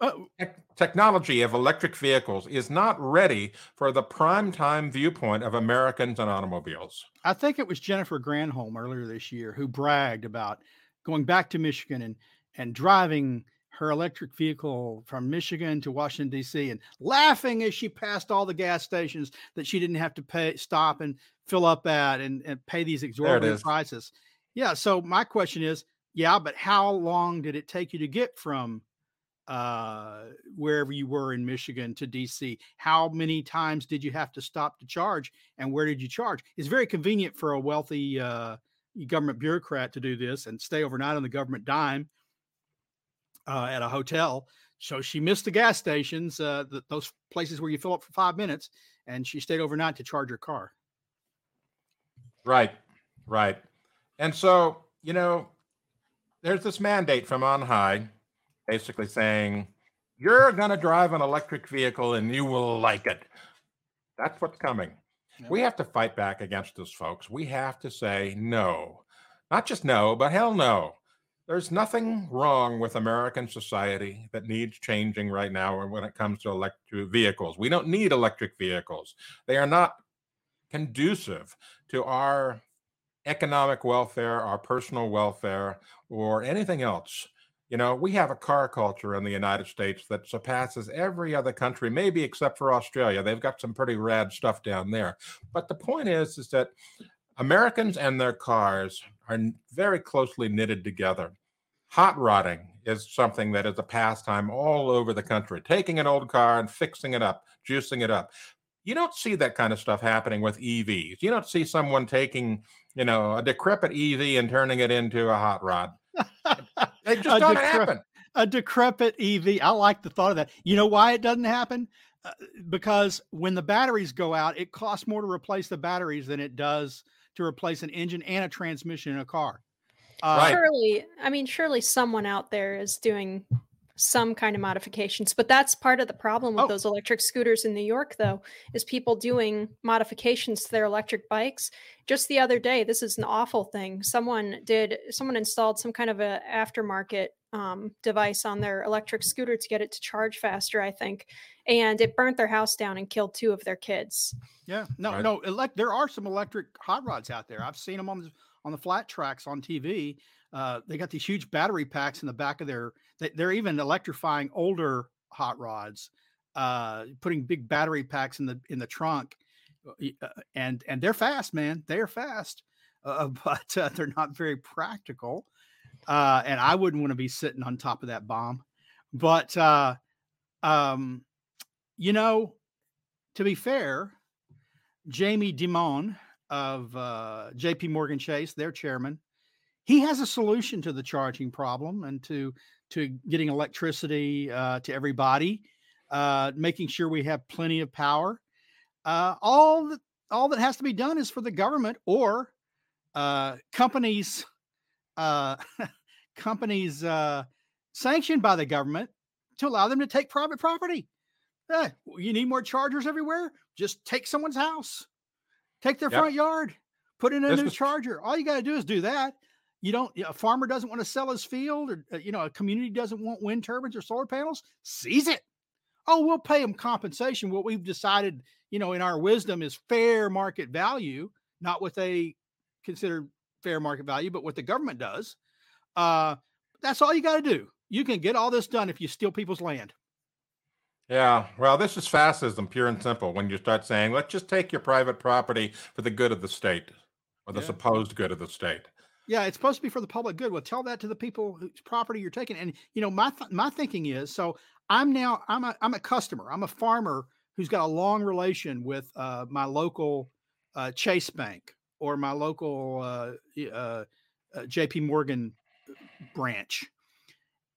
technology of electric vehicles is not ready for the primetime viewpoint of Americans and automobiles. I think it was Jennifer Granholm earlier this year who bragged about going back to Michigan and driving her electric vehicle from Michigan to Washington, D.C., and laughing as she passed all the gas stations that she didn't have to stop and fill up at and pay these exorbitant prices. Yeah, so my question is, yeah, but how long did it take you to get from wherever you were in Michigan to D.C.? How many times did you have to stop to charge, and where did you charge? It's very convenient for a wealthy government bureaucrat to do this and stay overnight on the government dime at a hotel. So she missed the gas stations, those places where you fill up for 5 minutes, and she stayed overnight to charge her car. Right, right. And so, you know, there's this mandate from on high basically saying, you're going to drive an electric vehicle and you will like it. That's what's coming. Yeah. We have to fight back against this, folks. We have to say no. Not just no, but hell no. There's nothing wrong with American society that needs changing right now when it comes to electric vehicles. We don't need electric vehicles. They are not conducive to our economic welfare, our personal welfare, or anything else. You know, we have a car culture in the United States that surpasses every other country, maybe except for Australia. They've got some pretty rad stuff down there. But the point is that Americans and their cars are very closely knitted together. Hot rodding is something that is a pastime all over the country, taking an old car and fixing it up, juicing it up. You don't see that kind of stuff happening with EVs. You don't see someone taking, you know, a decrepit EV and turning it into a hot rod. It just doesn't happen. A decrepit EV. I like the thought of that. You know why it doesn't happen? Because when the batteries go out, it costs more to replace the batteries than it does to replace an engine and a transmission in a car. Surely someone out there is doing some kind of modifications, but that's part of the problem with those electric scooters in New York, though, is people doing modifications to their electric bikes. Just the other day, this is an awful thing. Someone installed some kind of a aftermarket device on their electric scooter to get it to charge faster, I think. And it burnt their house down and killed two of their kids. Yeah, there are some electric hot rods out there. I've seen them on on the flat tracks on TV. They got these huge battery packs in the back of their, they're even electrifying older hot rods, putting big battery packs in the trunk. And they're fast, man. They are fast, but they're not very practical. And I wouldn't want to be sitting on top of that bomb, but you know, to be fair, Jamie Dimon of JPMorgan Chase, their chairman, he has a solution to the charging problem and to getting electricity to everybody, making sure we have plenty of power. All that has to be done is for the government or companies companies sanctioned by the government to allow them to take private property. Hey, you need more chargers everywhere? Just take someone's house, take their front yard, put in a new charger. All you got to do is do that. You don't. A farmer doesn't want to sell his field, or you know, a community doesn't want wind turbines or solar panels. Seize it. Oh, we'll pay them compensation. What we've decided, you know, in our wisdom, is fair market value, not what they consider fair market value, but what the government does. That's all you got to do. You can get all this done if you steal people's land. Yeah, well, this is fascism, pure and simple, when you start saying, let's just take your private property for the good of the state or the supposed good of the state. Yeah, it's supposed to be for the public good. Well, tell that to the people whose property you're taking. And, you know, my thinking is, so I'm now, I'm a customer. I'm a farmer who's got a long relation with my local Chase Bank or my local JP Morgan branch.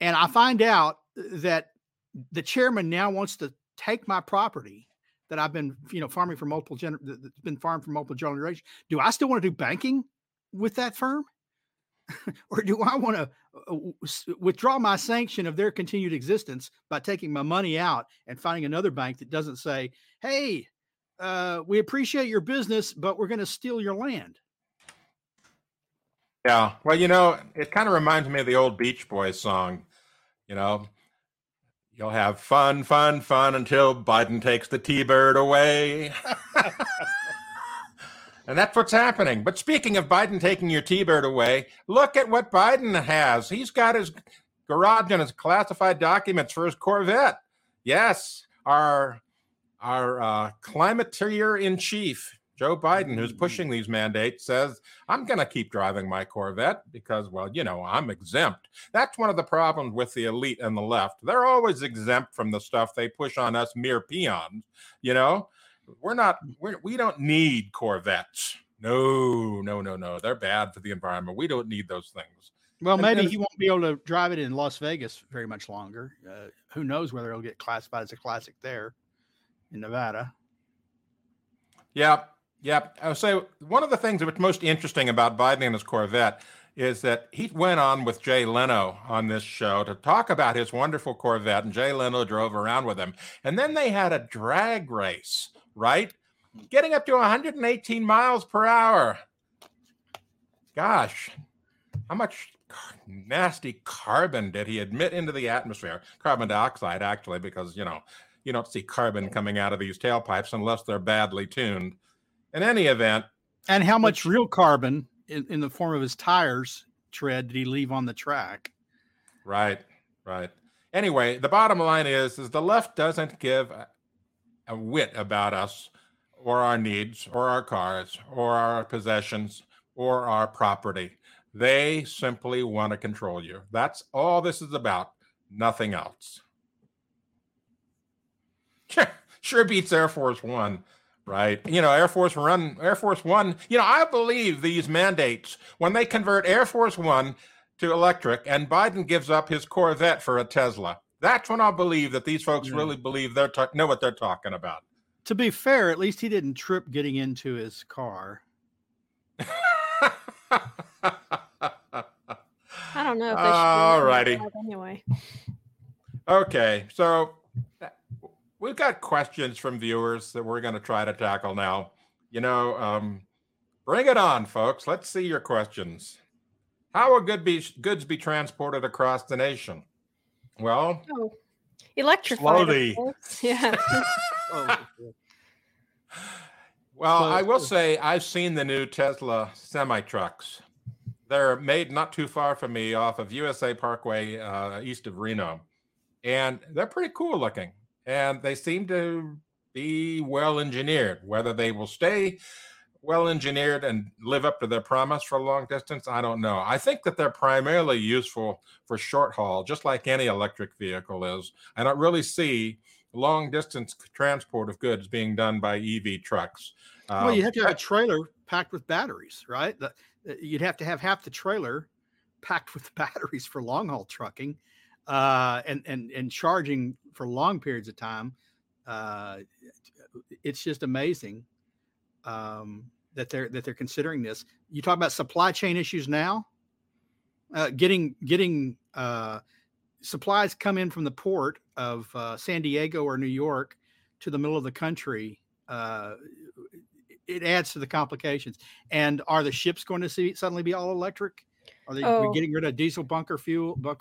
And I find out that the chairman now wants to take my property that I've been, you know, farming for multiple that's been farmed for multiple generations. Do I still want to do banking with that firm, or do I want to withdraw my sanction of their continued existence by taking my money out and finding another bank that doesn't say, "Hey, we appreciate your business, but we're going to steal your land"? Yeah, well, you know, it kind of reminds me of the old Beach Boys song, you know. You'll have fun, fun, fun until Biden takes the T-bird away. And that's what's happening. But speaking of Biden taking your T-bird away, look at what Biden has. He's got his garage and his classified documents for his Corvette. Yes, our climateer-in-chief, Joe Biden, who's pushing these mandates, says, I'm going to keep driving my Corvette because, well, you know, I'm exempt. That's one of the problems with the elite and the left. They're always exempt from the stuff they push on us mere peons. You know, we don't need Corvettes. No. They're bad for the environment. We don't need those things. Well, maybe he won't be able to drive it in Las Vegas very much longer. Who knows whether it'll get classified as a classic there in Nevada. Yeah. Yep. I would say one of the things that was most interesting about Biden and his Corvette is that he went on with Jay Leno on this show to talk about his wonderful Corvette, and Jay Leno drove around with him. And then they had a drag race, right? Getting up to 118 miles per hour. Gosh, how much nasty carbon did he emit into the atmosphere? Carbon dioxide, actually, because, you know, you don't see carbon coming out of these tailpipes unless they're badly tuned. In any event. And how much real carbon in the form of his tires tread did he leave on the track? Right. Anyway, the bottom line is the left doesn't give a whit about us or our needs or our cars or our possessions or our property. They simply want to control you. That's all this is about. Nothing else. Sure beats Air Force One. Right. You know, Air Force One, you know, I believe these mandates, when they convert Air Force One to electric and Biden gives up his Corvette for a Tesla, that's when I believe that these folks really believe they know what they're talking about. To be fair, at least he didn't trip getting into his car. I don't know if they should. All righty. Anyway. Okay. So we've got questions from viewers that we're going to try to tackle now. You know, bring it on, folks. Let's see your questions. How will goods be transported across the nation? Well, electrified. Slowly. Yeah. Well, I will say I've seen the new Tesla semi-trucks. They're made not too far from me off of USA Parkway east of Reno. And they're pretty cool looking. And they seem to be well engineered. Whether they will stay well engineered and live up to their promise for long distance, I don't know. I think that they're primarily useful for short haul, just like any electric vehicle is. I don't really see long distance transport of goods being done by EV trucks. Well, you have to have a trailer packed with batteries, right? You'd have to have half the trailer packed with batteries for long haul trucking, and charging for long periods of time. It's just amazing that they're considering this. You talk about supply chain issues now. Getting supplies come in from the port of San Diego or New York to the middle of the country. It adds to the complications. And are the ships going to suddenly be all electric? Are they getting rid of diesel marine bunker fuel?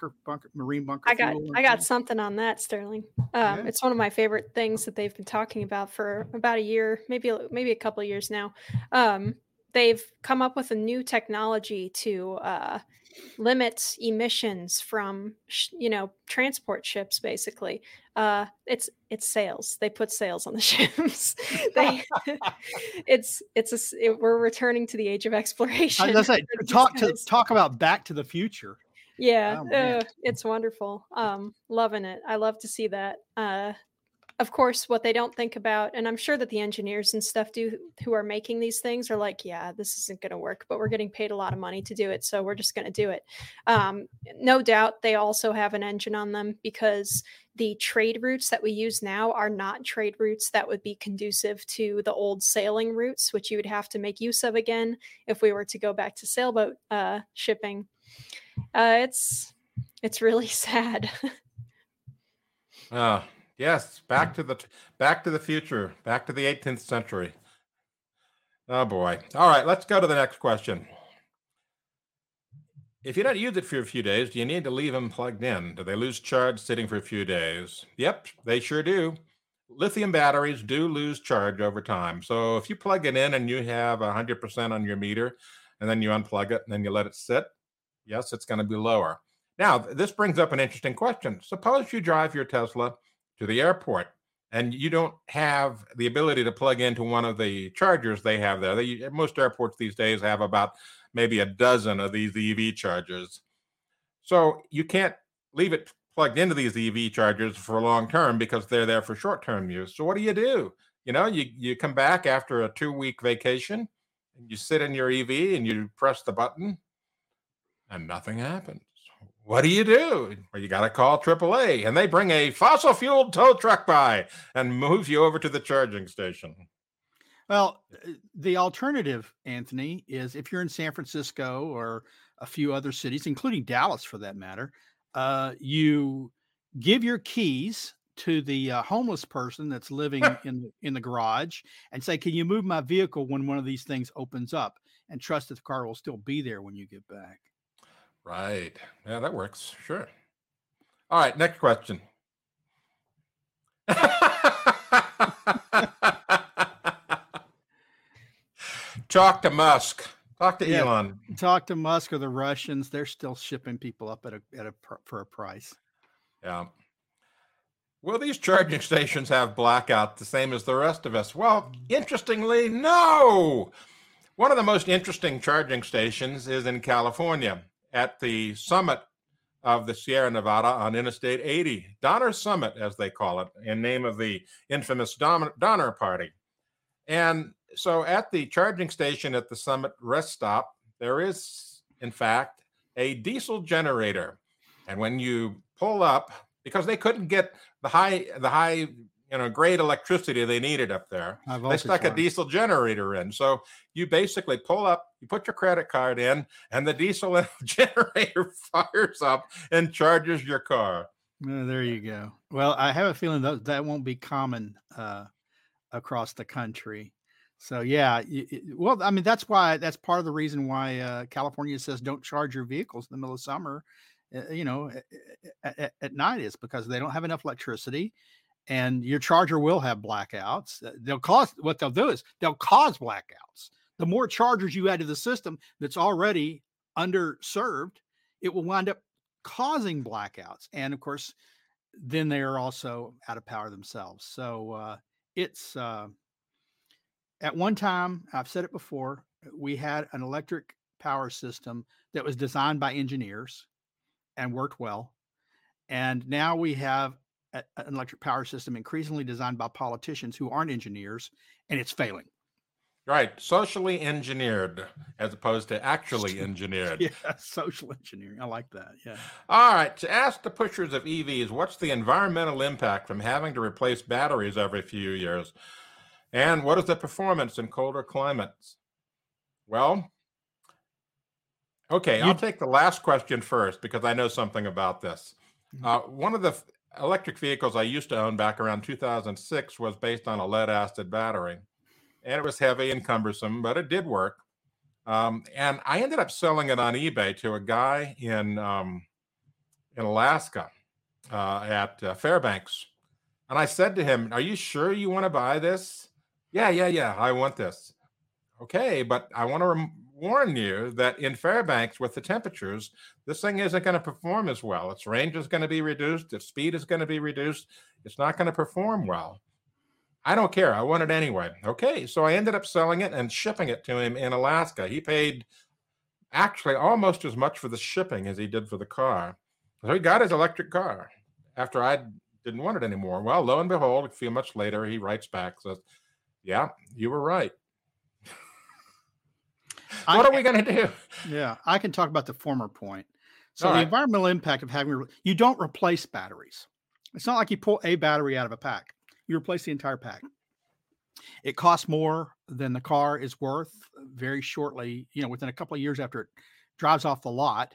I got something on that, Sterling. It's one of my favorite things that they've been talking about for about a year, maybe a couple of years now. They've come up with a new technology to limit emissions from, transport ships, basically. It's sails. They put sails on the ships. We're returning to the age of exploration. I was gonna say, talk about Back to the Future. Yeah, it's wonderful. Loving it. I love to see that. Of course, what they don't think about, and I'm sure that the engineers and stuff who are making these things are like, yeah, this isn't going to work, but we're getting paid a lot of money to do it, so we're just going to do it. No doubt they also have an engine on them because the trade routes that we use now are not trade routes that would be conducive to the old sailing routes, which you would have to make use of again if we were to go back to sailboat shipping. It's really sad. Yes, back to the future, back to the 18th century. Oh boy! All right, let's go to the next question. If you don't use it for a few days, do you need to leave them plugged in? Do they lose charge sitting for a few days? Yep, they sure do. Lithium batteries do lose charge over time. So if you plug it in and you have 100% on your meter, and then you unplug it and then you let it sit, yes, it's going to be lower. Now this brings up an interesting question. Suppose you drive your Tesla to the airport, and you don't have the ability to plug into one of the chargers they have there. Most airports these days have about maybe a dozen of these EV chargers. So you can't leave it plugged into these EV chargers for long term because they're there for short term use. So what do? You come back after a 2-week vacation, and you sit in your EV and you press the button, and nothing happens. What do? Well, you got to call AAA, and they bring a fossil fuel tow truck by and move you over to the charging station. Well, the alternative, Anthony, is if you're in San Francisco or a few other cities, including Dallas for that matter, you give your keys to the homeless person that's living in the garage and say, can you move my vehicle when one of these things opens up, and trust that the car will still be there when you get back. Right. Yeah, that works. Sure. All right. Next question. Talk to Musk. Talk to Elon. Talk to Musk or the Russians. They're still shipping people up for a price. Yeah. Will these charging stations have blackout the same as the rest of us? Well, interestingly, no. One of the most interesting charging stations is in California, at the summit of the Sierra Nevada on Interstate 80, Donner Summit, as they call it, in name of the infamous Donner Party. And so at the charging station at the summit rest stop, there is, in fact, a diesel generator. And when you pull up, because they couldn't get the high grade electricity they needed up there, they stuck a diesel generator in. So you basically pull up, you put your credit card in, and the diesel generator fires up and charges your car. Oh, there you go. Well, I have a feeling that won't be common across the country. So yeah, that's part of the reason why California says don't charge your vehicles in the middle of summer, at night, is because they don't have enough electricity. And your charger will have blackouts. They'll cause blackouts. The more chargers you add to the system that's already underserved, it will wind up causing blackouts. And of course, then they are also out of power themselves. So it's at one time, I've said it before, we had an electric power system that was designed by engineers and worked well. And now we have an electric power system increasingly designed by politicians who aren't engineers, and it's failing. Right. Socially engineered as opposed to actually engineered. Yeah, social engineering. I like that. Yeah. All right. To ask the pushers of EVs, what's the environmental impact from having to replace batteries every few years? And what is the performance in colder climates? Well, okay, I'll take the last question first because I know something about this. One of the electric vehicles I used to own back around 2006 was based on a lead-acid battery. And it was heavy and cumbersome, but it did work. And I ended up selling it on eBay to a guy in Alaska at Fairbanks. And I said to him, are you sure you want to buy this? Yeah, I want this. Okay, but I want to warn you that in Fairbanks, with the temperatures, this thing isn't going to perform as well. Its range is going to be reduced. Its speed is going to be reduced. It's not going to perform well. I don't care. I want it anyway. Okay, so I ended up selling it and shipping it to him in Alaska. He paid actually almost as much for the shipping as he did for the car. So he got his electric car after I didn't want it anymore. Well, lo and behold, a few months later, he writes back, says, yeah, you were right. What are we going to do? Yeah, I can talk about the former point. So all the environmental impact of having, you don't replace batteries. It's not like you pull a battery out of a pack. You replace the entire pack. It costs more than the car is worth very shortly. You know, within a couple of years after it drives off the lot,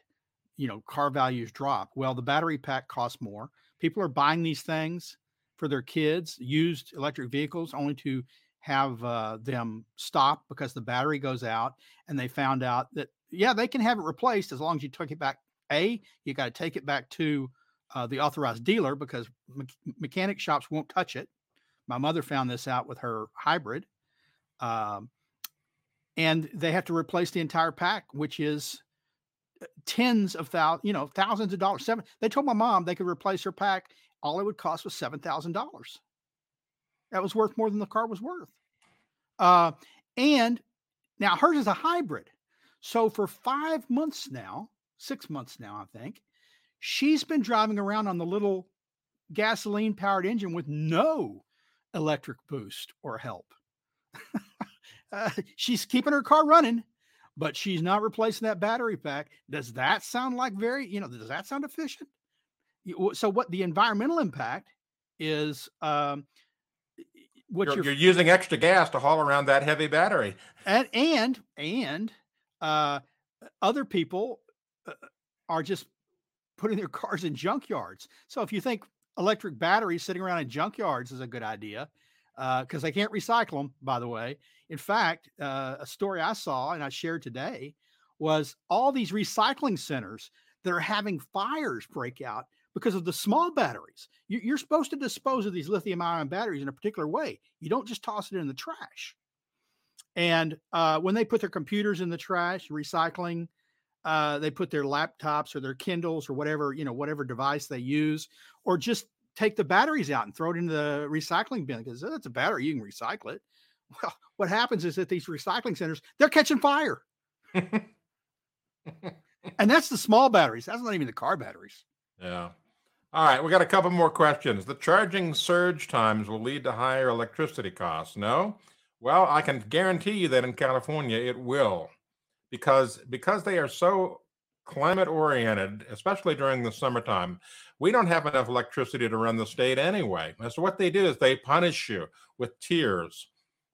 you know, car values drop. Well, the battery pack costs more. People are buying these things for their kids, used electric vehicles, only to have them stop because the battery goes out. And they found out that, yeah, they can have it replaced as long as you took it back. A, you got to take it back to the authorized dealer because mechanic shops won't touch it. My mother found this out with her hybrid. And they have to replace the entire pack, which is tens of thousands, you know, thousands of dollars. They told my mom they could replace her pack. All it would cost was $7,000. That was worth more than the car was worth. And now hers is a hybrid. So for 6 months now, I think, she's been driving around on the little gasoline-powered engine with no electric boost or help. She's keeping her car running, but she's not replacing that battery pack. Does that sound like does that sound efficient? So what the environmental impact is, you're using extra gas to haul around that heavy battery. And other people are just putting their cars in junkyards. So if you think electric batteries sitting around in junkyards is a good idea, because they can't recycle them, by the way. In fact, a story I saw and I shared today was all these recycling centers that are having fires break out because of the small batteries. You're supposed to dispose of these lithium-ion batteries in a particular way. You don't just toss it in the trash. And when they put their computers in the trash, recycling, they put their laptops or their Kindles or whatever, you know, whatever device they use, or just take the batteries out and throw it in the recycling bin because that's a battery, you can recycle it. Well, what happens is that these recycling centers, they're catching fire. And that's the small batteries. That's not even the car batteries. Yeah. All right. We got a couple more questions. The charging surge times will lead to higher electricity costs. No? Well, I can guarantee you that in California, it will. Because they are so climate oriented, especially during the summertime, we don't have enough electricity to run the state anyway. And so what they do is they punish you with tiers.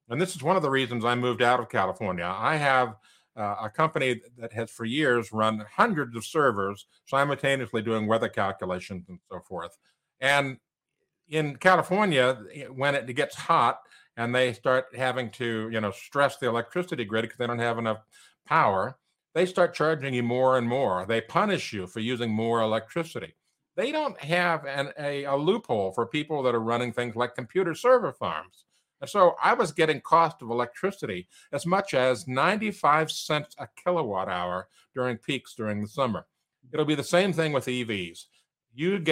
And this is one of the reasons I moved out of California. I have a company that has for years run hundreds of servers simultaneously doing weather calculations and so forth. And in California, when it gets hot and they start having to, you know, stress the electricity grid because they don't have enough power, they start charging you more and more. They punish you for using more electricity. They don't have a loophole for people that are running things like computer server farms. So I was getting cost of electricity as much as 95 cents a kilowatt hour during peaks during the summer. It'll be the same thing with EVs. You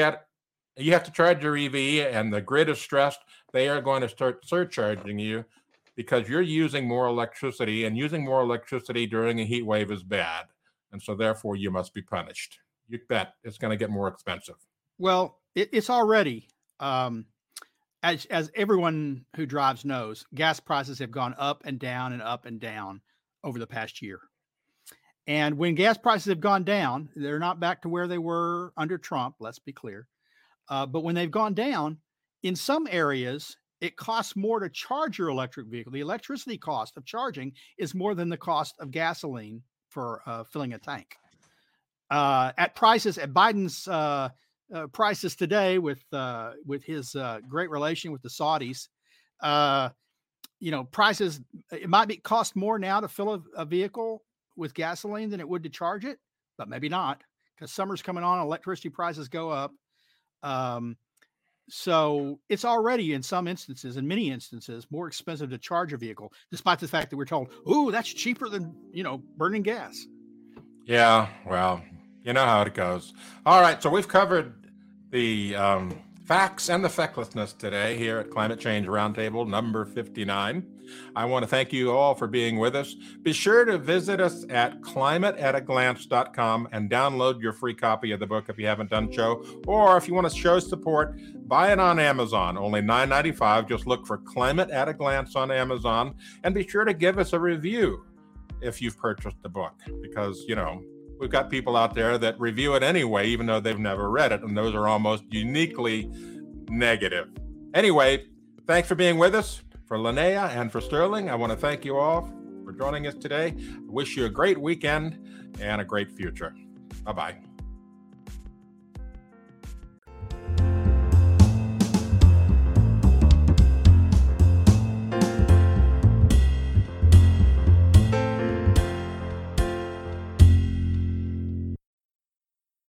have to charge your EV and the grid is stressed. They are going to start surcharging you because you're using more electricity, and using more electricity during a heat wave is bad. And so therefore you must be punished. You bet it's going to get more expensive. Well, it's already, as everyone who drives knows, gas prices have gone up and down and up and down over the past year. And when gas prices have gone down, they're not back to where they were under Trump, let's be clear. But when they've gone down, in some areas, it costs more to charge your electric vehicle. The electricity cost of charging is more than the cost of gasoline for filling a tank. At Biden's prices today, with his great relation with the Saudis, prices, it might be cost more now to fill a vehicle with gasoline than it would to charge it, but maybe not, because summer's coming on, electricity prices go up. So it's already in many instances, more expensive to charge a vehicle, despite the fact that we're told, "Ooh, that's cheaper than, burning gas." Yeah, well, you know how it goes. All right, so we've covered the facts and the fecklessness today here at Climate Change Roundtable number 59. I want to thank you all for being with us. Be sure to visit us at climateataglance.com and download your free copy of the book if you haven't done so. Or if you want to show support, buy it on Amazon, only $9.95. Just look for Climate at a Glance on Amazon, and be sure to give us a review if you've purchased the book, because, we've got people out there that review it anyway, even though they've never read it. And those are almost uniquely negative. Anyway, thanks for being with us. For Linnea and for Sterling, I want to thank you all for joining us today. I wish you a great weekend and a great future. Bye-bye.